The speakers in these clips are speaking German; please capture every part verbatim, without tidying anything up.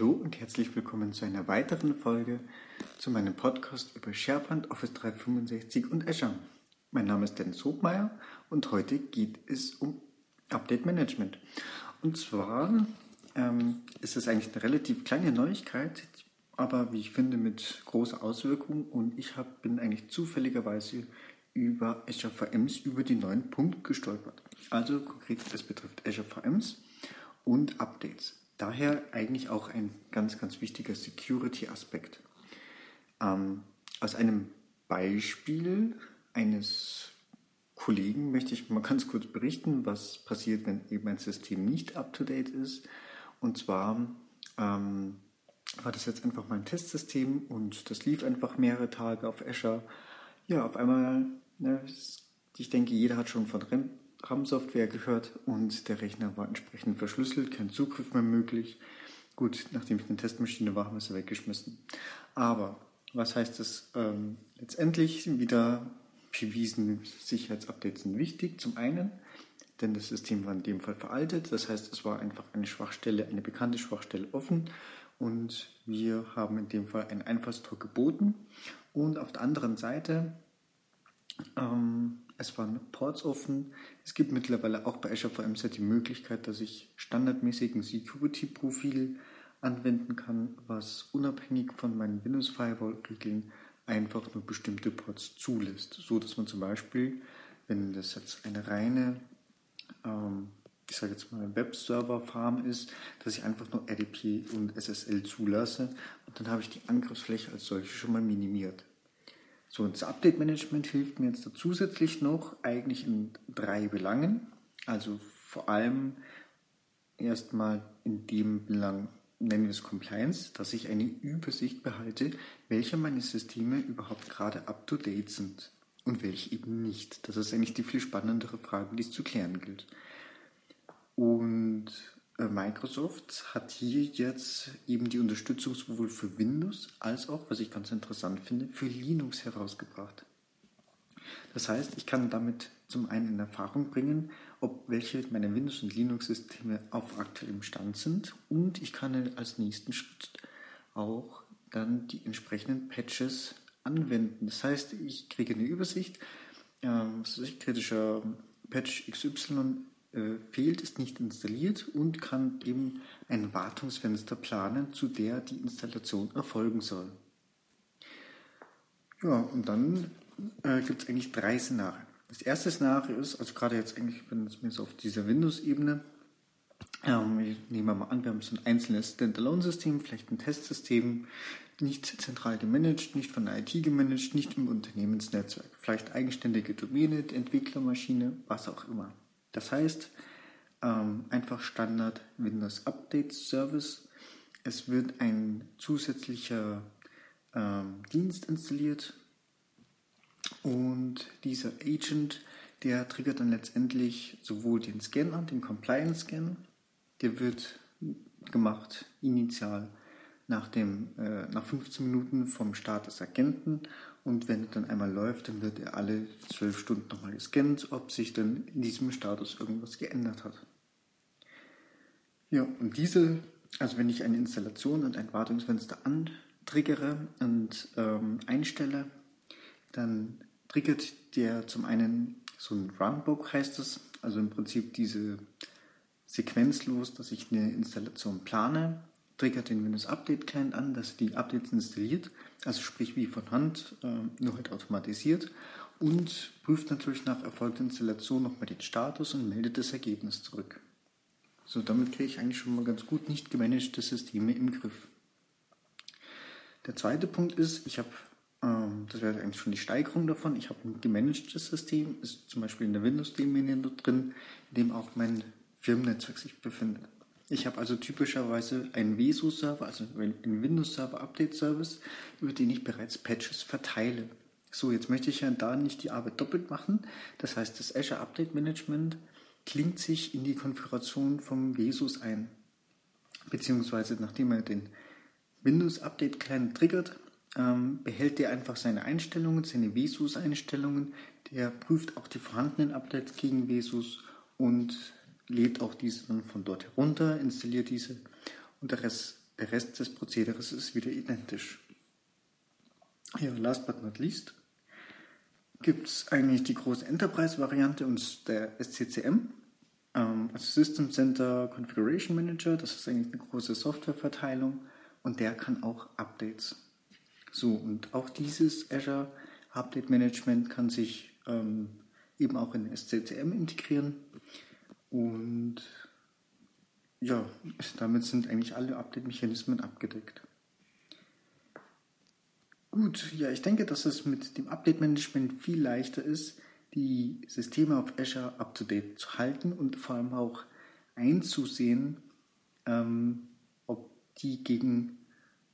Hallo und herzlich willkommen zu einer weiteren Folge zu meinem Podcast über SharePoint, Office dreihundertfünfundsechzig und Azure. Mein Name ist Dennis Hobmeier und heute geht es um Update Management. Und zwar ähm, ist es eigentlich eine relativ kleine Neuigkeit, aber wie ich finde mit großer Auswirkung, und ich hab, bin eigentlich zufälligerweise über Azure V Ms über die neuen Punkte gestolpert. Also konkret, es betrifft Azure V Ms und Updates. Daher eigentlich auch ein ganz, ganz wichtiger Security-Aspekt. Ähm, aus einem Beispiel eines Kollegen möchte ich mal ganz kurz berichten, was passiert, wenn eben ein System nicht up-to-date ist. Und zwar ähm, war das jetzt einfach mal ein Testsystem und das lief einfach mehrere Tage auf Azure. Ja, auf einmal, ne, ich denke, jeder hat schon von Rampen RAM-Software gehört und der Rechner war entsprechend verschlüsselt, kein Zugriff mehr möglich. Gut, nachdem ich eine Testmaschine war, haben wir sie weggeschmissen. Aber was heißt das ähm, letztendlich? Wieder bewiesen, Sicherheitsupdates sind wichtig. Zum einen, denn das System war in dem Fall veraltet. Das heißt, es war einfach eine Schwachstelle, eine bekannte Schwachstelle offen. Und wir haben in dem Fall einen Einfallstor geboten. Und auf der anderen Seite ähm, es waren Ports offen. Es gibt mittlerweile auch bei Azure V Ms die Möglichkeit, dass ich standardmäßig ein Security-Profil anwenden kann, was unabhängig von meinen Windows-Firewall-Regeln einfach nur bestimmte Ports zulässt. So dass man zum Beispiel, wenn das jetzt eine reine, ähm, ich sage jetzt mal, Web-Server-Farm ist, dass ich einfach nur R D P und S S L zulasse und dann habe ich die Angriffsfläche als solche schon mal minimiert. So, und das Update-Management hilft mir jetzt da zusätzlich noch eigentlich in drei Belangen. Also vor allem erstmal in dem Belang, nennen wir es Compliance, dass ich eine Übersicht behalte, welche meine Systeme überhaupt gerade up-to-date sind und welche eben nicht. Das ist eigentlich die viel spannendere Frage, die es zu klären gilt. Und Microsoft hat hier jetzt eben die Unterstützung sowohl für Windows als auch, was ich ganz interessant finde, für Linux herausgebracht. Das heißt, ich kann damit zum einen in Erfahrung bringen, ob welche meiner Windows- und Linux-Systeme auf aktuellem Stand sind, und ich kann als nächsten Schritt auch dann die entsprechenden Patches anwenden. Das heißt, ich kriege eine Übersicht, ähm, was weiß ich, kritischer Patch X Y fehlt, ist nicht installiert, und kann eben ein Wartungsfenster planen, zu der die Installation erfolgen soll. Ja, und dann äh, gibt es eigentlich drei Szenarien. Das erste Szenario ist, also gerade jetzt eigentlich, wenn es mir so auf dieser Windows-Ebene, ähm, nehmen wir mal an, wir haben so ein einzelnes Standalone-System, vielleicht ein Testsystem, nicht zentral gemanagt, nicht von der I T gemanagt, nicht im Unternehmensnetzwerk, vielleicht eigenständige Domäne, Entwicklermaschine, was auch immer. Das heißt, ähm, einfach Standard Windows Update Service. Es wird ein zusätzlicher ähm, Dienst installiert, und dieser Agent, der triggert dann letztendlich sowohl den Scan an, den Compliance Scan, der wird gemacht initial nach, dem, äh, nach fünfzehn Minuten vom Start des Agenten. Und wenn er dann einmal läuft, dann wird er alle zwölf Stunden nochmal gescannt, ob sich dann in diesem Status irgendwas geändert hat. Ja, und diese, also wenn ich eine Installation und ein Wartungsfenster antriggere und ähm, einstelle, dann triggert der zum einen so ein Runbook, heißt es, also im Prinzip diese Sequenz los, dass ich eine Installation plane, triggert den Windows Update Client an, dass die Updates installiert, also sprich wie von Hand, nur halt automatisiert, und prüft natürlich nach erfolgter Installation nochmal den Status und meldet das Ergebnis zurück. So, damit kriege ich eigentlich schon mal ganz gut nicht gemanagte Systeme im Griff. Der zweite Punkt ist, ich habe, das wäre eigentlich schon die Steigerung davon, ich habe ein gemanagtes System, ist zum Beispiel in der Windows-Domäne drin, in dem auch mein Firmennetzwerk sich befindet. Ich habe also typischerweise einen W S U S-Server, also einen Windows-Server-Update-Service, über den ich bereits Patches verteile. So, jetzt möchte ich ja da nicht die Arbeit doppelt machen. Das heißt, das Azure Update Management klingt sich in die Konfiguration vom W S U S ein. Beziehungsweise, nachdem er den Windows-Update-Client triggert, ähm, behält der einfach seine Einstellungen, seine W S U S-Einstellungen. Der prüft auch die vorhandenen Updates gegen W S U S und lädt auch diese dann von dort herunter, installiert diese, und der Rest Der Rest des Prozederes ist wieder identisch. Ja, last but not least gibt es eigentlich die große Enterprise-Variante und der S C C M, ähm, also System Center Configuration Manager. Das ist eigentlich eine große Softwareverteilung und der kann auch Updates. So, und auch dieses Azure Update Management kann sich ähm, eben auch in S C C M integrieren. Und ja, damit sind eigentlich alle Update-Mechanismen abgedeckt. Gut, ja, ich denke, dass es mit dem Update-Management viel leichter ist, die Systeme auf Azure up-to-date zu halten und vor allem auch einzusehen, ähm, ob die gegen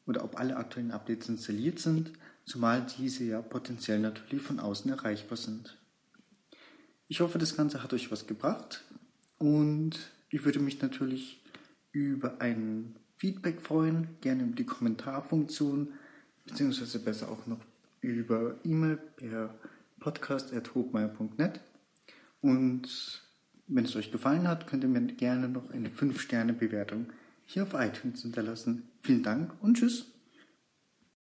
oder ob alle aktuellen Updates installiert sind, zumal diese ja potenziell natürlich von außen erreichbar sind. Ich hoffe, das Ganze hat euch was gebracht und ich würde mich natürlich über ein Feedback freuen, gerne über die Kommentarfunktion, beziehungsweise besser auch noch über E-Mail per podcast at hobmeier punkt net. Und wenn es euch gefallen hat, könnt ihr mir gerne noch eine fünf Sterne Bewertung hier auf iTunes hinterlassen. Vielen Dank und tschüss!